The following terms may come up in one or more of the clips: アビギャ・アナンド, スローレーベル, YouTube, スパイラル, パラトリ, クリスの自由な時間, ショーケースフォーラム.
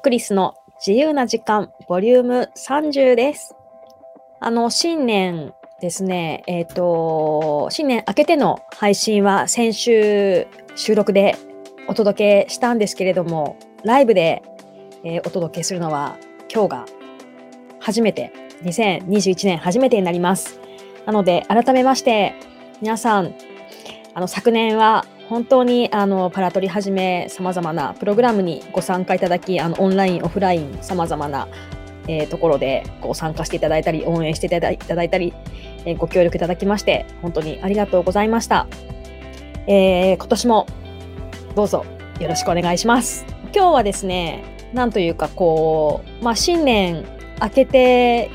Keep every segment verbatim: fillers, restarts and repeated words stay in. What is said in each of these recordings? クリスの自由な時間ボリュームさんじゅうです。あの新年ですね、えっと新年明けての配信は先週収録でお届けしたんですけれども、ライブで、えー、お届けするのは今日が初めて、にせんにじゅういちねん初めてになります。なので改めまして皆さん、あの昨年は本当にあのパラトリはじめ様々なプログラムにご参加いただき、あのオンラインオフライン様々な、えー、ところでご参加していただいたり応援していただいたり、えー、ご協力いただきまして本当にありがとうございました。えー、今年もどうぞよろしくお願いします。今日はですね、なんというかこう、まあ、新年明けて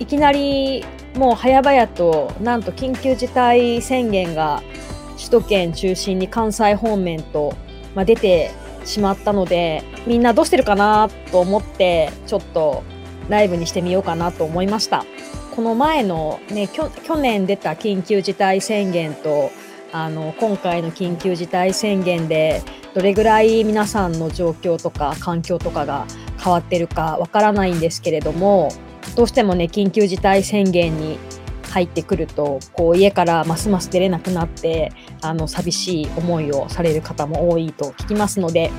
いきなりもう早々となんと緊急事態宣言が首都圏中心に関西方面と、まあ、出てしまったので、みんなどうしてるかなと思ってちょっとライブにしてみようかなと思いました。この前の、ね、きょ去年出た緊急事態宣言とあの今回の緊急事態宣言でどれぐらい皆さんの状況とか環境とかが変わってるかわからないんですけれども、どうしてもね緊急事態宣言に入ってくるとこう家からますます出れなくなって、あの寂しい思いをされる方も多いと聞きますので、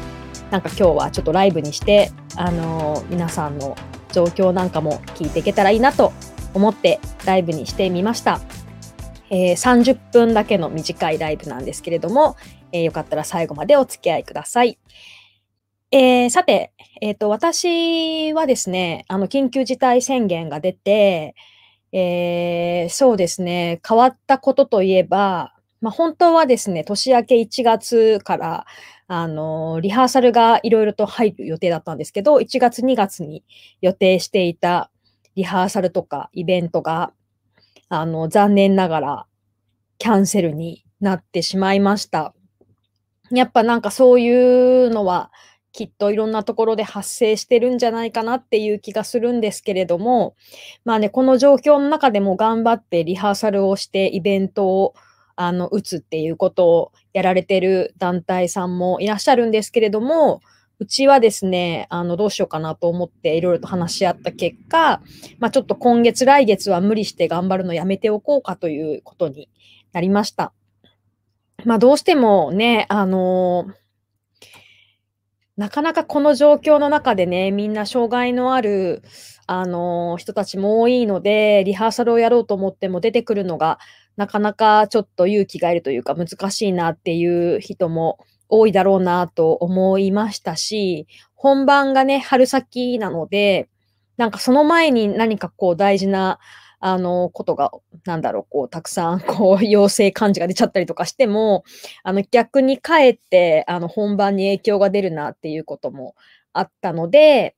なんか今日はちょっとライブにして、あのー、皆さんの状況なんかも聞いていけたらいいなと思ってライブにしてみました。えー、さんじゅっぷんだけの短いライブなんですけれども、えー、よかったら最後までお付き合いください。えー、さて、えーと、私はですね、あの緊急事態宣言が出て、えー、そうですね、変わったことといえば、まあ、本当はですね、年明けいちがつから、あのー、リハーサルがいろいろと入る予定だったんですけど、いちがつにがつに予定していたリハーサルとかイベントが、あの、残念ながらキャンセルになってしまいました。やっぱなんかそういうのは、きっといろんなところで発生してるんじゃないかなっていう気がするんですけれども、まあね、この状況の中でも頑張ってリハーサルをしてイベントをあの打つっていうことをやられてる団体さんもいらっしゃるんですけれども、うちはですね、あのどうしようかなと思っていろいろと話し合った結果、まあ、ちょっと今月来月は無理して頑張るのやめておこうかということになりました。まあ、どうしてもね、あのーなかなかこの状況の中でね、みんな障害のある、あのー、人たちも多いので、リハーサルをやろうと思っても出てくるのが、なかなかちょっと勇気がいるというか難しいなっていう人も多いだろうなと思いましたし、本番がね、春先なので、なんかその前に何かこう大事な、あのことが、なんだろう、こう、たくさん、こう、陽性患者が出ちゃったりとかしても、あの、逆にかえって、あの、本番に影響が出るなっていうこともあったので、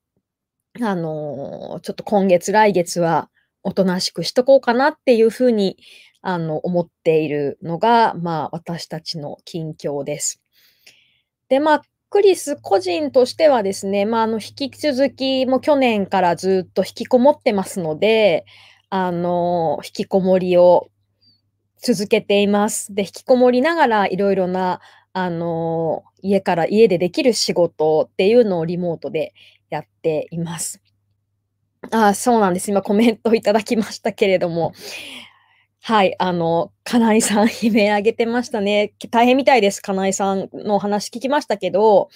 あの、ちょっと今月、来月は、おとなしくしとこうかなっていうふうに、あの、思っているのが、まあ、私たちの近況です。で、まあ、クリス個人としてはですね、まあ、あの、引き続き、もう去年からずっと引きこもってますので、あの引きこもりを続けています。で、引きこもりながらいろいろなあの家から家でできる仕事っていうのをリモートでやっています。あ、そうなんです。今コメントいただきましたけれども、はい、あの金井さん悲鳴上げてましたね。大変みたいです。金井さんのお話聞きましたけど、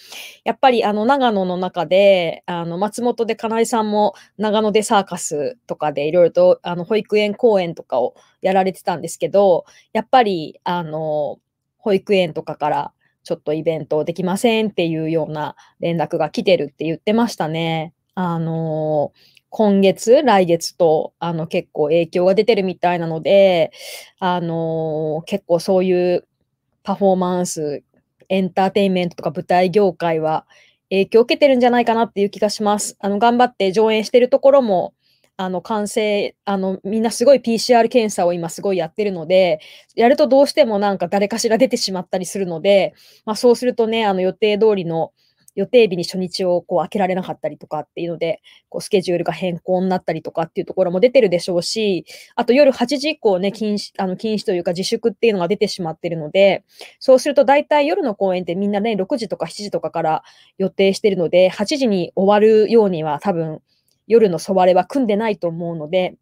やっぱりあの長野の中で、あの松本で金井さんも長野でサーカスとかでいろいろとあの保育園公演とかをやられてたんですけど、やっぱりあの保育園とかからちょっとイベントできませんっていうような連絡が来てるって言ってましたね。あの今月、来月とあの結構影響が出てるみたいなので、あのー、結構そういうパフォーマンス、エンターテインメントとか舞台業界は影響を受けてるんじゃないかなっていう気がします。あの頑張って上演してるところも、あの完成、あのみんなすごい ピーシーアール 検査を今すごいやってるので、やるとどうしてもなんか誰かしら出てしまったりするので、まあ、そうするとね、あの予定通りの予定日に初日をこう開けられなかったりとかっていうので、こうスケジュールが変更になったりとかっていうところも出てるでしょうし、あと夜はちじ以降ね、禁止、あの禁止というか自粛っていうのが出てしまってるので、そうすると大体夜の公演ってみんなね、ろくじとかしちじとかから予定してるので、はちじに終わるようには多分夜のソワレは組んでないと思うので、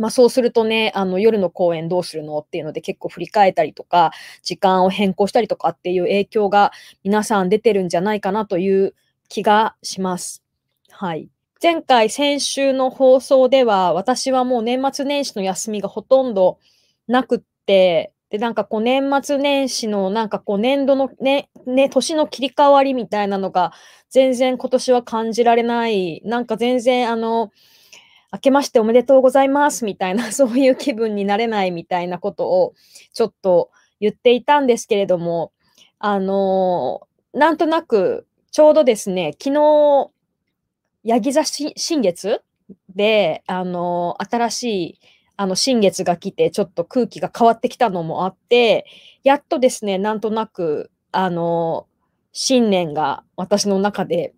まあそうするとね、あの夜の公演どうするのっていうので結構振り返ったりとか、時間を変更したりとかっていう影響が皆さん出てるんじゃないかなという気がします。はい。前回、先週の放送では、私はもう年末年始の休みがほとんどなくって、で、なんかこう年末年始のなんかこう年度のね、ね、年の切り替わりみたいなのが全然今年は感じられない、なんか全然あの、明けましておめでとうございますみたいな、そういう気分になれないみたいなことをちょっと言っていたんですけれども、あのー、なんとなくちょうどですね、昨日、ヤギ座新月で、あのー、新しいあの新月が来て、ちょっと空気が変わってきたのもあって、やっとですね、なんとなく、あのー、新年が私の中で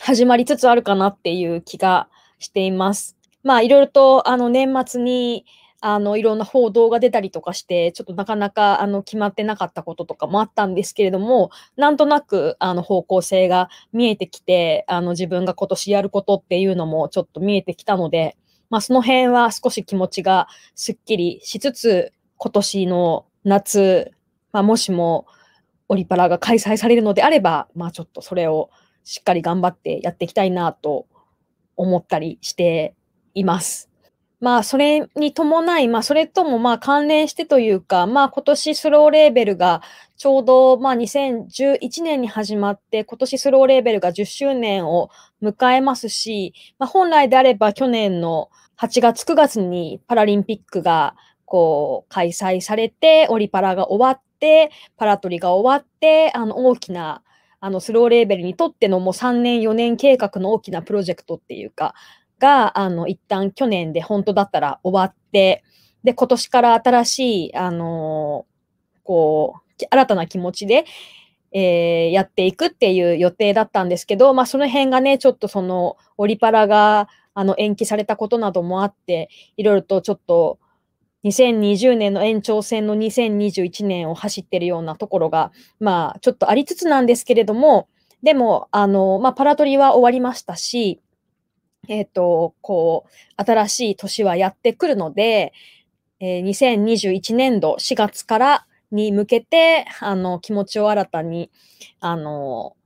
始まりつつあるかなっていう気がしています。まあいろいろとあの年末にあのいろんな報道が出たりとかして、ちょっとなかなかあの決まってなかったこととかもあったんですけれども、なんとなくあの方向性が見えてきて、あの自分が今年やることっていうのもちょっと見えてきたので、まあその辺は少し気持ちがすっきりしつつ、今年の夏、まあ、もしもオリパラが開催されるのであれば、まあちょっとそれをしっかり頑張ってやっていきたいなと思ったりしています。まあそれに伴い、まあそれともまあ関連してというか、まあ今年スローレーベルがちょうどまあにせんじゅういちねんに始まって、今年スローレーベルがじゅっしゅうねんを迎えますし、まあ本来であれば去年のはちがつくがつにパラリンピックがこう開催されて、オリパラが終わって、パラトリが終わって、あの大きなあのスローレーベルにとってのもうさんねんよねん計画の大きなプロジェクトっていうかがあの一旦去年で本当だったら終わって、で今年から新しい、あのー、こう新たな気持ちで、えー、やっていくっていう予定だったんですけど、まあ、その辺がねちょっとそのオリパラがあの延期されたことなどもあっていろいろとちょっとにせんにじゅうねんの延長戦のにせんにじゅういちねんを走ってるようなところが、まあ、ちょっとありつつなんですけれども、でも、あの、まあ、パラトリは終わりましたし、えっと、こう、新しい年はやってくるので、えー、にせんにじゅういちねんどしがつからに向けて、あの、気持ちを新たに、あの、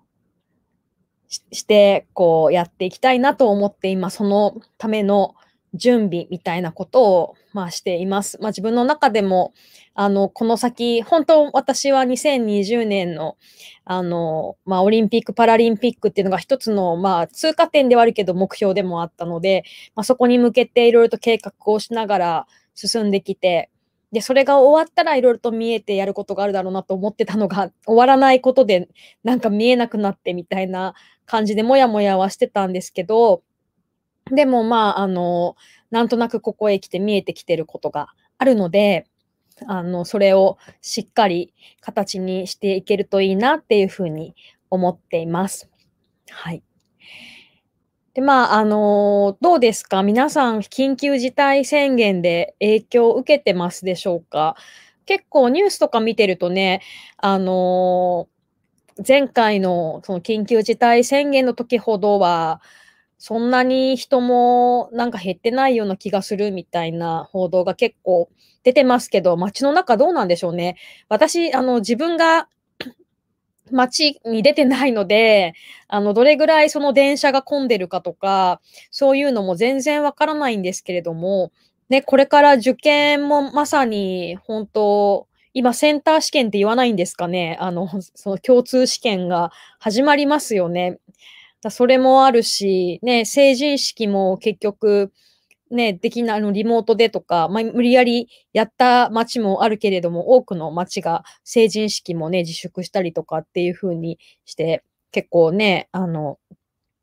し、して、こう、やっていきたいなと思って、今、そのための、準備みたいなことを、まあ、しています。まあ、自分の中でも、あの、この先、本当私はにせんにじゅうねんの、あの、まあ、オリンピック・パラリンピックっていうのが一つの、まあ、通過点ではあるけど目標でもあったので、まあ、そこに向けていろいろと計画をしながら進んできて、で、それが終わったらいろいろと見えてやることがあるだろうなと思ってたのが、終わらないことでなんか見えなくなってみたいな感じでもやもやはしてたんですけど、でもまあ、あの、なんとなくここへ来て見えてきてることがあるので、あの、それをしっかり形にしていけるといいなっていうふうに思っています。はい。で、まあ、あの、どうですか？皆さん、緊急事態宣言で影響を受けてますでしょうか？結構ニュースとか見てるとね、あの、前回のその緊急事態宣言の時ほどは、そんなに人もなんか減ってないような気がするみたいな報道が結構出てますけど、街の中どうなんでしょうね。私、あの、自分が街に出てないので、あの、どれぐらいその電車が混んでるかとか、そういうのも全然わからないんですけれども、ね、これから受験もまさに本当、今センター試験って言わないんですかね。あの、その共通試験が始まりますよね。だそれもあるし、ね、成人式も結局、ね、できないの、リモートでとか、まあ、無理やりやった町もあるけれども、多くの町が成人式もね、自粛したりとかっていう風にして、結構ね、あの、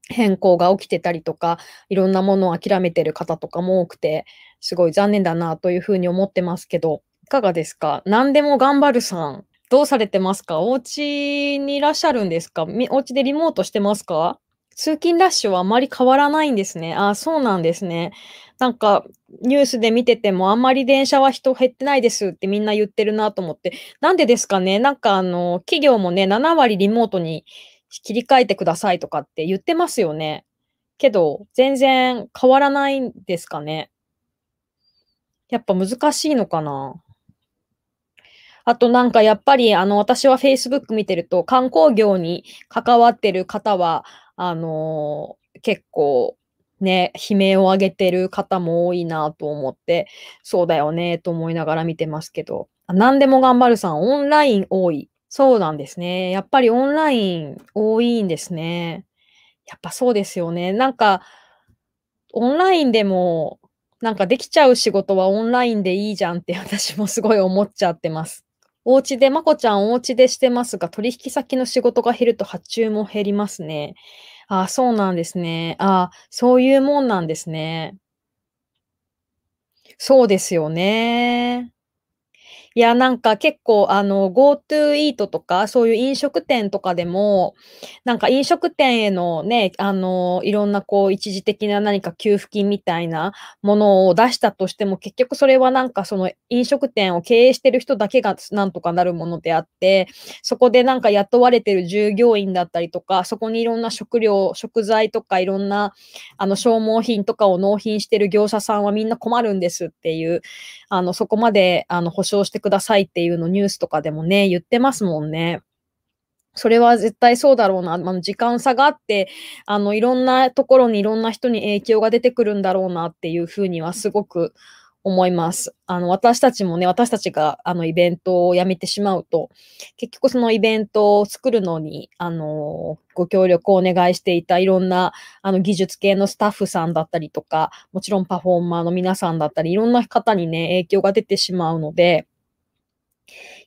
変更が起きてたりとか、いろんなものを諦めてる方とかも多くて、すごい残念だなという風に思ってますけど、いかがですか？何でも頑張るさん。どうされてますか？お家にいらっしゃるんですか？みお家でリモートしてますか？通勤ラッシュはあまり変わらないんですね。あ、そうなんですね。なんか、ニュースで見てても、あんまり電車は人減ってないですってみんな言ってるなと思って。なんでですかね。なんか、あの、企業もね、ななわりリモートに切り替えてくださいとかって言ってますよね。けど、全然変わらないんですかね。やっぱ難しいのかな。あとなんかやっぱりあの私は Facebook 見てると観光業に関わってる方はあのー、結構ね悲鳴を上げてる方も多いなと思ってそうだよねと思いながら見てますけど、何でも頑張るさんオンライン多い。そうなんですね。やっぱりオンライン多いんですね。やっぱそうですよね。なんかオンラインでもなんかできちゃう仕事はオンラインでいいじゃんって私もすごい思っちゃってます。お家で、まこちゃんお家でしてますが、取引先の仕事が減ると発注も減りますね。ああ、そうなんですね。ああ、そういうもんなんですね。そうですよね。いや、なんか結構、あの、GoToEat とか、そういう飲食店とかでも、なんか飲食店へのね、あの、いろんなこう、一時的な何か給付金みたいなものを出したとしても、結局それはなんかその飲食店を経営してる人だけがなんとかなるものであって、そこでなんか雇われてる従業員だったりとか、そこにいろんな食料、食材とかいろんな、あの、消耗品とかを納品してる業者さんはみんな困るんですっていう、あの、そこまで、あの、保証してくださいっていうのニュースとかでもね言ってますもんね。それは絶対そうだろうな。あの時間差があってあのいろんなところにいろんな人に影響が出てくるんだろうなっていうふうにはすごく思います。あの私たちもね、私たちがあのイベントをやめてしまうと結局そのイベントを作るのにあのご協力をお願いしていたいろんなあの技術系のスタッフさんだったりとか、もちろんパフォーマーの皆さんだったりいろんな方にね影響が出てしまうので。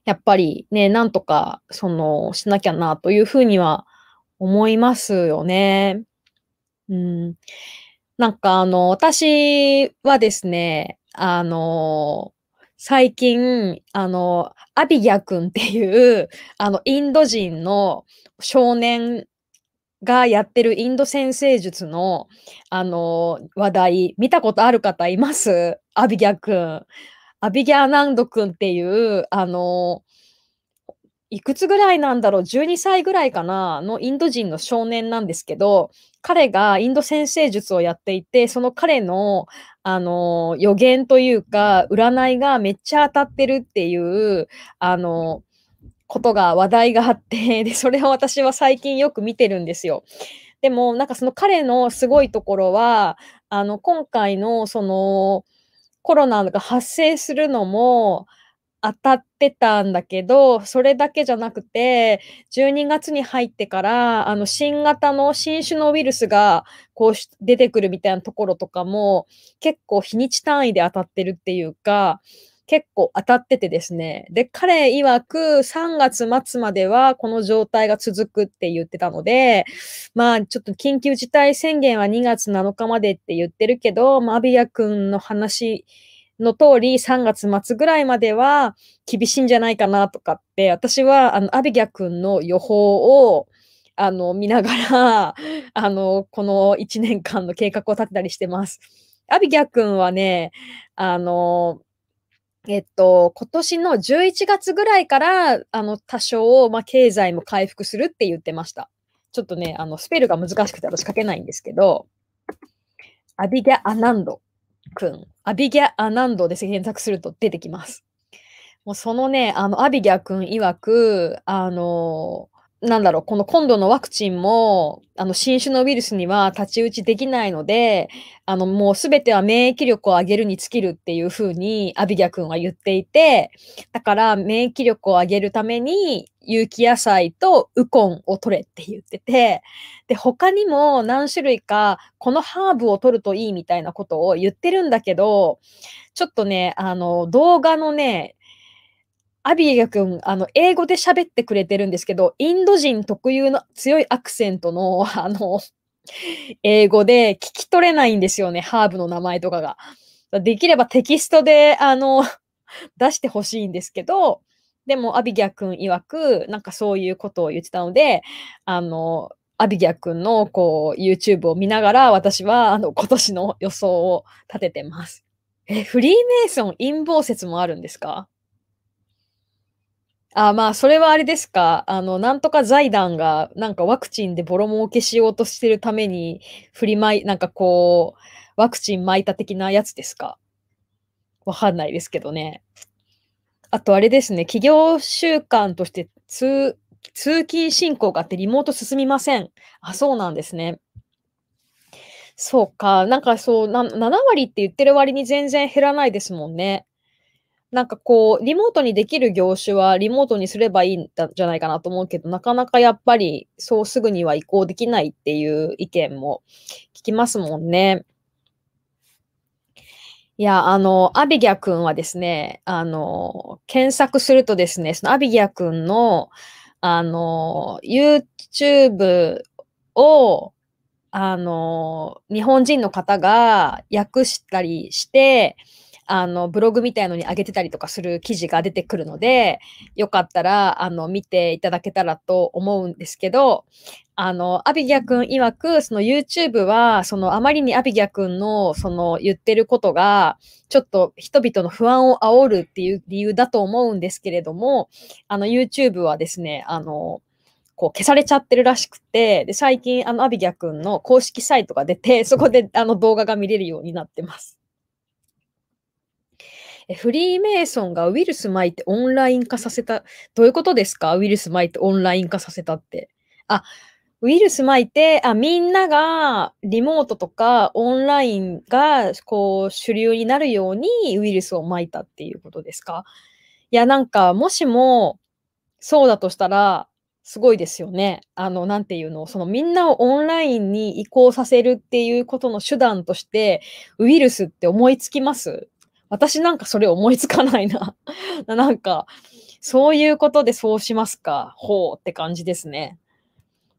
やっぱりね、なんとか、その、しなきゃな、というふうには思いますよね。うん。なんか、あの、私はですね、あの、最近、あの、アビギャ君っていう、あの、インド人の少年がやってるインド占星術の、あの、話題、見たことある方います？アビギャ君。アビギャーナンド君っていう、あの、いくつぐらいなんだろう、じゅうにさいぐらいかな、のインド人の少年なんですけど、彼がインド占星術をやっていて、その彼の、あの、予言というか、占いがめっちゃ当たってるっていう、あの、ことが話題があって、で、それを私は最近よく見てるんですよ。でも、なんかその彼のすごいところは、あの、今回の、その、コロナが発生するのも当たってたんだけど、それだけじゃなくて、じゅうにがつに入ってから、あの、新型の新種のウイルスがこう出てくるみたいなところとかも、結構日にち単位で当たってるっていうか、結構当たっててですね。で、彼曰くさんがつまつまではこの状態が続くって言ってたので、まあちょっと緊急事態宣言はにがつなのかまでって言ってるけど、まあ、アビヤ君の話の通りさんがつまつぐらいまでは厳しいんじゃないかなとかって、私はあのアビヤ君の予報をあの見ながら、あの、このいちねんかんの計画を立てたりしてます。アビヤ君はね、あの、えっと、今年のじゅういちがつぐらいから、あの、多少、まあ、経済も回復するって言ってました。ちょっとね、あの、スペルが難しくて私書けないんですけど、アビギャ・アナンド君。アビギャ・アナンドで検索すると出てきます。もうそのね、あの、アビギャ君曰く、あの、なんだろう、この今度のワクチンも、あの、新種のウイルスには太刀打ちできないので、あの、もうすべては免疫力を上げるに尽きるっていうふうに、アビギャ君は言っていて、だから、免疫力を上げるために、有機野菜とウコンを取れって言ってて、で、他にも何種類か、このハーブを取るといいみたいなことを言ってるんだけど、ちょっとね、あの、動画のね、アビギャ君、あの、英語で喋ってくれてるんですけど、インド人特有の強いアクセントの、あの、英語で聞き取れないんですよね、ハーブの名前とかが。できればテキストで、あの、出してほしいんですけど、でもアビギャ君曰くなんかそういうことを言ってたので、あのアビギャ君のこう YouTube を見ながら私はあの今年の予想を立ててます。え、フリーメイソン陰謀説もあるんですか？あ、まあそれはあれですか、あのなんとか財団がなんかワクチンでボロ儲けしようとしてるために振りまいなんかこうワクチン撒いた的なやつですか？わかんないですけどね。あとあれですね、企業習慣として通通勤進行があってリモート進みません。あ、そうなんですね。そうか、なんかそうなななわりって言ってる割に全然減らないですもんね。なんかこうリモートにできる業種はリモートにすればいいんじゃないかなと思うけど、なかなかやっぱりそうすぐには移行できないっていう意見も聞きますもんね。いや、あのアビギャ君はですね、あの検索するとですね、そのアビギャ君のあの YouTube をあの日本人の方が訳したりしてあのブログみたいのに上げてたりとかする記事が出てくるので、よかったらあの見ていただけたらと思うんですけど、あのアビギャ君曰くその YouTube はそのあまりにアビギャ君のその言ってることがちょっと人々の不安を煽るっていう理由だと思うんですけれども、あの YouTube はですね、あのこう消されちゃってるらしくて、で最近あのアビギャ君の公式サイトが出て、そこであの動画が見れるようになってます。フリーメイソンがウイルス撒いてオンライン化させた。どういうことですか？ウイルス撒いてオンライン化させたって。あ、ウイルス撒いて、あ、みんながリモートとかオンラインがこう主流になるようにウイルスを撒いたっていうことですか？いや、なんかもしもそうだとしたらすごいですよね。あの、なんていうの、そのみんなをオンラインに移行させるっていうことの手段としてウイルスって思いつきます？私なんかそれ思いつかないな。なんか、そういうことでそうしますか。ほうって感じですね。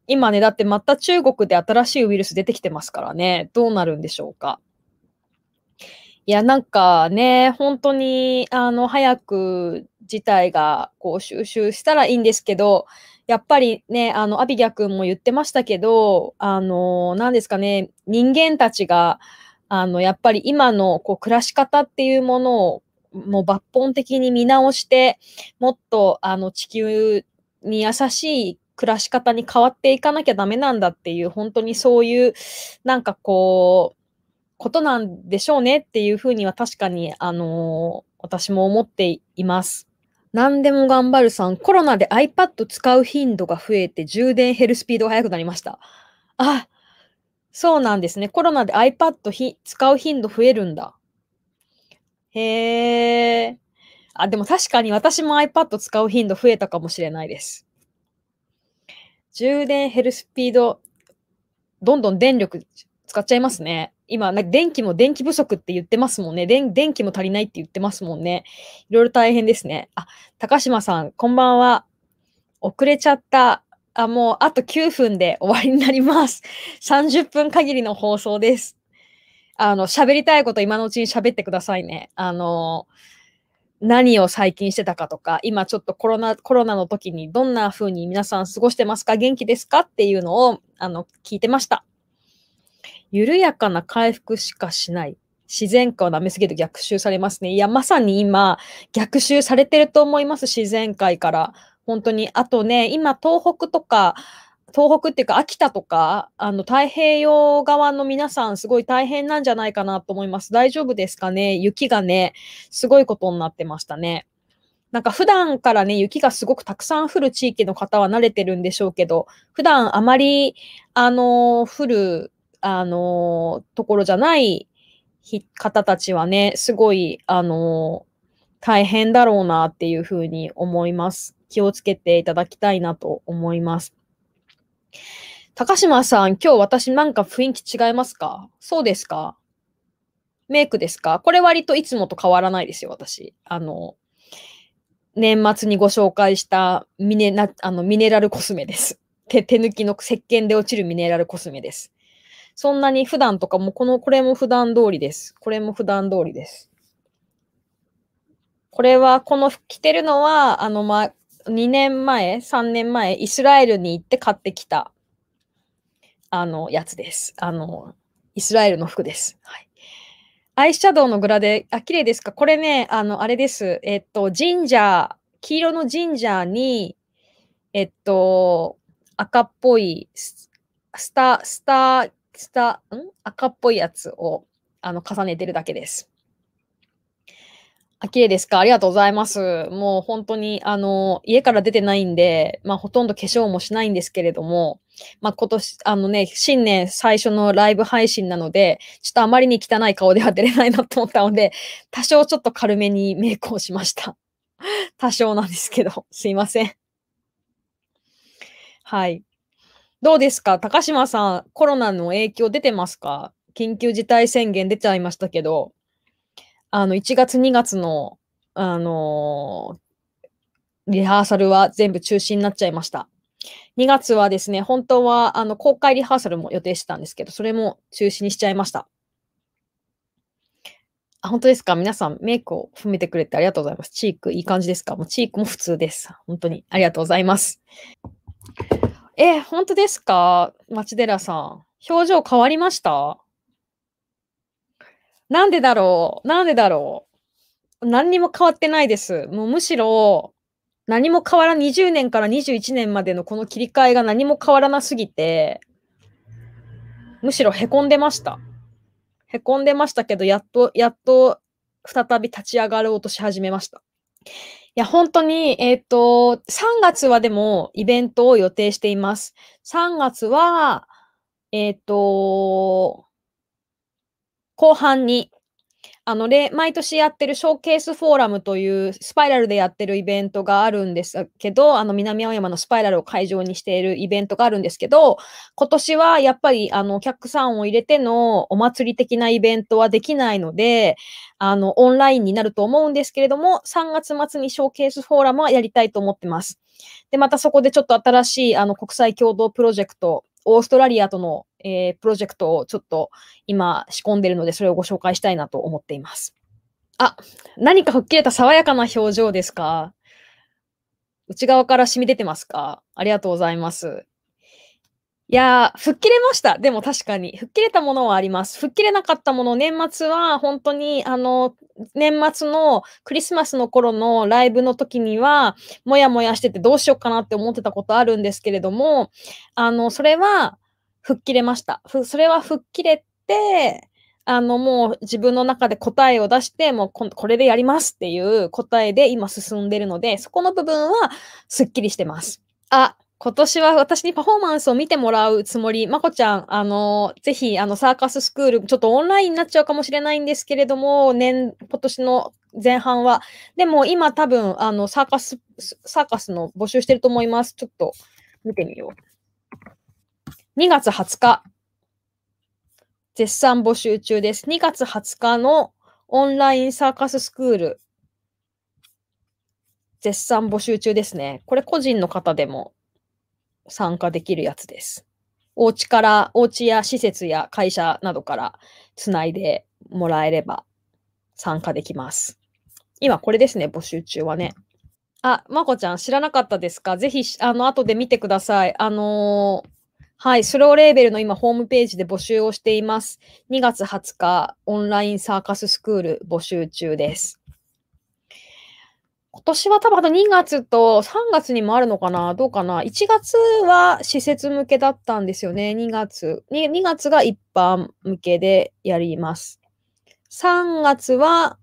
今ね、だってまた中国で新しいウイルス出てきてますからね。どうなるんでしょうか。いや、なんかね、本当に、あの、早く事態がこう収拾したらいいんですけど、やっぱりね、あの、アビギャ君も言ってましたけど、あの、何ですかね、人間たちが、あのやっぱり今のこう暮らし方っていうものをもう抜本的に見直して、もっとあの地球に優しい暮らし方に変わっていかなきゃダメなんだっていう、本当にそういうなんかこうことなんでしょうねっていうふうには確かに、あのー、私も思っています。何でも頑張るさん、コロナで iPad 使う頻度が増えて充電減るスピードが速くなりました。あ、そうなんですね。コロナで iPad ひ使う頻度増えるんだ。へえ。あ、でも確かに私も iPad 使う頻度増えたかもしれないです。充電減るスピード、どんどん電力使っちゃいますね。今、電気も電気不足って言ってますもんね。電気も足りないって言ってますもんね。いろいろ大変ですね。あ、高島さん、こんばんは。遅れちゃった。あ、もうあときゅうふんで終わりになります。さんじゅっぷん限りの放送です。あの、喋りたいこと今のうちに喋ってくださいね。あの、何を最近してたかとか、今ちょっとコロナ、コロナの時にどんな風に皆さん過ごしてますか？元気ですか？っていうのを、あの、聞いてました。緩やかな回復しかしない。自然界を舐めすぎると逆襲されますね。いや、まさに今、逆襲されてると思います。自然界から。本当に、あとね、今東北とか東北っていうか秋田とかあの太平洋側の皆さんすごい大変なんじゃないかなと思います。大丈夫ですかね？雪がね、すごいことになってましたね。なんか普段からね、雪がすごくたくさん降る地域の方は慣れてるんでしょうけど、普段あまりあの降るあのところじゃない方たちはね、すごいあの大変だろうなっていうふうに思います。気をつけていただきたいなと思います。高島さん、今日私なんか雰囲気違いますか？そうですか？メイクですか？これ割といつもと変わらないですよ、私。あの、年末にご紹介したミネラ、あのミネラルコスメです。手、手抜きの石鹸で落ちるミネラルコスメです。そんなに普段とかも、この、これも普段通りです。これも普段通りです。これは、この着てるのは、あの、ま、にねんまえ、さんねんまえ、イスラエルに行って買ってきた、あの、やつです。あの、イスラエルの服です。はい。アイシャドウのグラデ、あ、綺麗ですか？これね、あの、あれです。えっと、ジンジャー、黄色のジンジャーに、えっと、赤っぽい、スタ、スタ、スタ、ん？赤っぽいやつを、あの、重ねてるだけです。あ、綺麗ですか？ありがとうございます。もう本当に、あの、家から出てないんで、まあほとんど化粧もしないんですけれども、まあ今年、あのね、新年最初のライブ配信なので、ちょっとあまりに汚い顔では出れないなと思ったので、多少ちょっと軽めにメイクをしました。多少なんですけど、すいません。はい。どうですか？高島さん、コロナの影響出てますか？緊急事態宣言出ちゃいましたけど、あの、いちがつにがつの、あのー、リハーサルは全部中止になっちゃいました。にがつはですね、本当は、あの、公開リハーサルも予定してたんですけど、それも中止にしちゃいました。あ、本当ですか？皆さん、メイクを褒めてくれてありがとうございます。チークいい感じですか？もうチークも普通です。本当にありがとうございます。え、本当ですか？町寺さん。表情変わりました？なんでだろうなんでだろう何にも変わってないです。もうむしろ、何も変わら、にじゅうねんからにじゅういちねんまでのこの切り替えが何も変わらなすぎて、むしろへこんでました。へこんでましたけど、やっと、やっと、再び立ち上がろうとし始めました。いや、本当に、えっと、さんがつはでもイベントを予定しています。さんがつは、えっと、後半に、あの、毎年やってるショーケースフォーラムというスパイラルでやってるイベントがあるんですけど、あの、南青山のスパイラルを会場にしているイベントがあるんですけど、今年はやっぱり、あの、お客さんを入れてのお祭り的なイベントはできないので、あの、オンラインになると思うんですけれども、さんがつ末にショーケースフォーラムはやりたいと思ってます。で、またそこでちょっと新しい、あの、国際共同プロジェクト、オーストラリアとの、えー、プロジェクトをちょっと今仕込んでるので、それをご紹介したいなと思っています。あ、何か吹っ切れた爽やかな表情ですか？内側から染み出てますか？ありがとうございます。いやー、吹っ切れました。でも確かに。吹っ切れたものはあります。吹っ切れなかったもの、年末は本当に、あの、年末のクリスマスの頃のライブの時には、もやもやしててどうしようかなって思ってたことあるんですけれども、あの、それは吹っ切れました。ふ、それは吹っ切れて、あの、もう自分の中で答えを出して、もうこ、これでやりますっていう答えで今進んでるので、そこの部分はすっきりしてます。あ、今年は私にパフォーマンスを見てもらうつもり、まこちゃん、あの、ぜひ、あの、サーカススクール、ちょっとオンラインになっちゃうかもしれないんですけれども、年、今年の前半は。でも、今多分、あの、サーカス、サーカスの募集してると思います。ちょっと、見てみよう。にがつはつか、絶賛募集中です。にがつはつかのオンラインサーカススクール、絶賛募集中ですね。これ、個人の方でも参加できるやつです。お家から、お家や施設や会社などからつないでもらえれば参加できます。今これですね、募集中はね。あ、まこちゃん知らなかったですか？ぜひ、あの、後で見てください。あのー、はい、スローレーベルの今ホームページで募集をしています。にがつはつか、オンラインサーカススクール募集中です。今年は多分あとにがつとさんがつにもあるのかな？どうかな？ いちがつは施設向けだったんですよね。にがつ。にがつが一般向けでやります。さんがつは、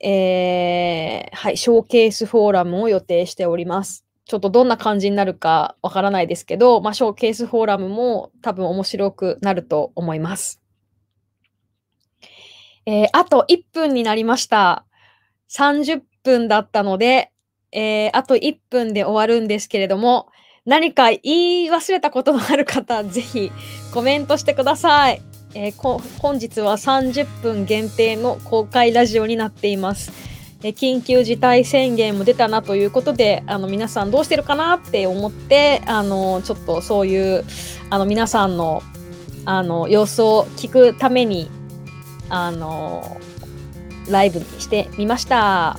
えー、はい、ショーケースフォーラムを予定しております。ちょっとどんな感じになるかわからないですけど、まあ、ショーケースフォーラムも多分面白くなると思います。えー、あといっぷんになりました。さんじゅっぷんだったので、えー、あといっぷんで終わるんですけれども、何か言い忘れたことのある方、ぜひコメントしてください。えー、こ本日はさんじゅっぷん限定の公開ラジオになっています。えー、緊急事態宣言も出たなということで、あの皆さんどうしてるかなって思って、あのちょっとそういうあの皆さんのあの様子を聞くために、あのライブにしてみました。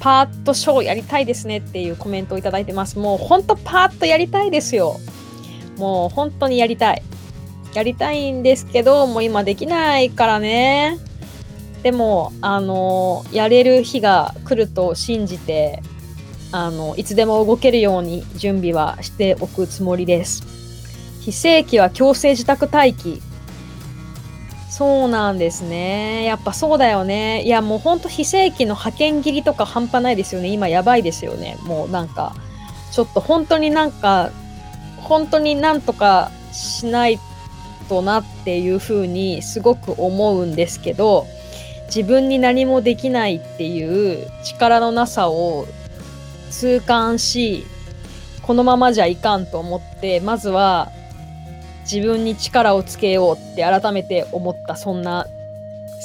パーッとショーやりたいですねっていうコメントをいただいてます。もうほんとパーッとやりたいですよ。もう本当にやりたいやりたいんですけど、もう今できないからね。でもあのやれる日が来ると信じて、あのいつでも動けるように準備はしておくつもりです。非正規は強制自宅待機。そうなんですね。やっぱそうだよね。いやもうほんと非正規の派遣切りとか半端ないですよね。今やばいですよね。もうなんかちょっと本当になんか本当になんとかしないとなっていうふうにすごく思うんですけど、自分に何もできないっていう力のなさを痛感し、このままじゃいかんと思って、まずは自分に力をつけようって改めて思った、そんな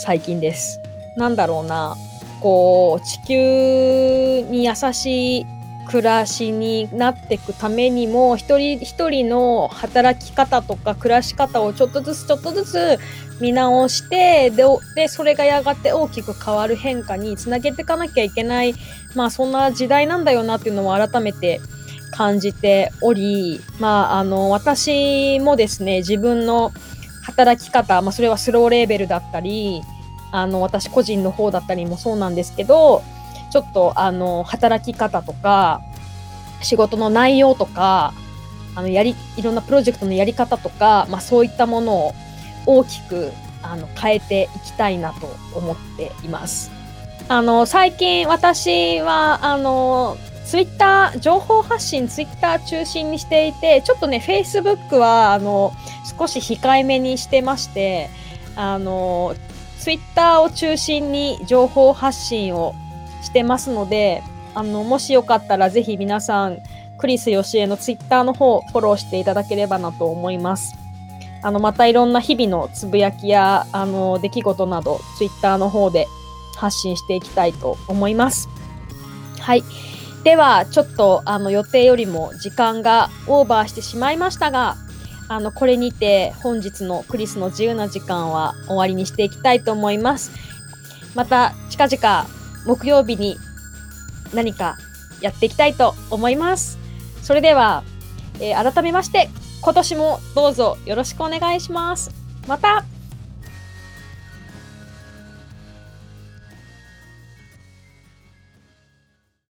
最近です。なんだろうな、こう地球に優しい暮らしになっていくためにも、一人一人の働き方とか暮らし方をちょっとずつちょっとずつ見直して、 で, でそれがやがて大きく変わる変化につなげていかなきゃいけない、まあそんな時代なんだよなっていうのを改めて感じており、まああの私もですね、自分の働き方、まあそれはスローレーベルだったり、あの私個人の方だったりもそうなんですけど、ちょっとあの働き方とか仕事の内容とか、あのやりいろんなプロジェクトのやり方とか、まあ、そういったものを大きくあの変えていきたいなと思っています。あの最近私はあのツイッター情報発信ツイッター中心にしていて、ちょっとね Facebook はあの少し控えめにしてまして、あのツイッターを中心に情報発信をしてますので、あのもしよかったらぜひ皆さんクリスよしえのツイッターの方フォローしていただければなと思います。あのまたいろんな日々のつぶやきやあの出来事などツイッターの方で発信していきたいと思います。はい、ではちょっとあの予定よりも時間がオーバーしてしまいましたが、あのこれにて本日のクリスの自由な時間は終わりにしていきたいと思います。また近々木曜日に何かやっていきたいと思います。それでは、えー、改めまして今年もどうぞよろしくお願いします。また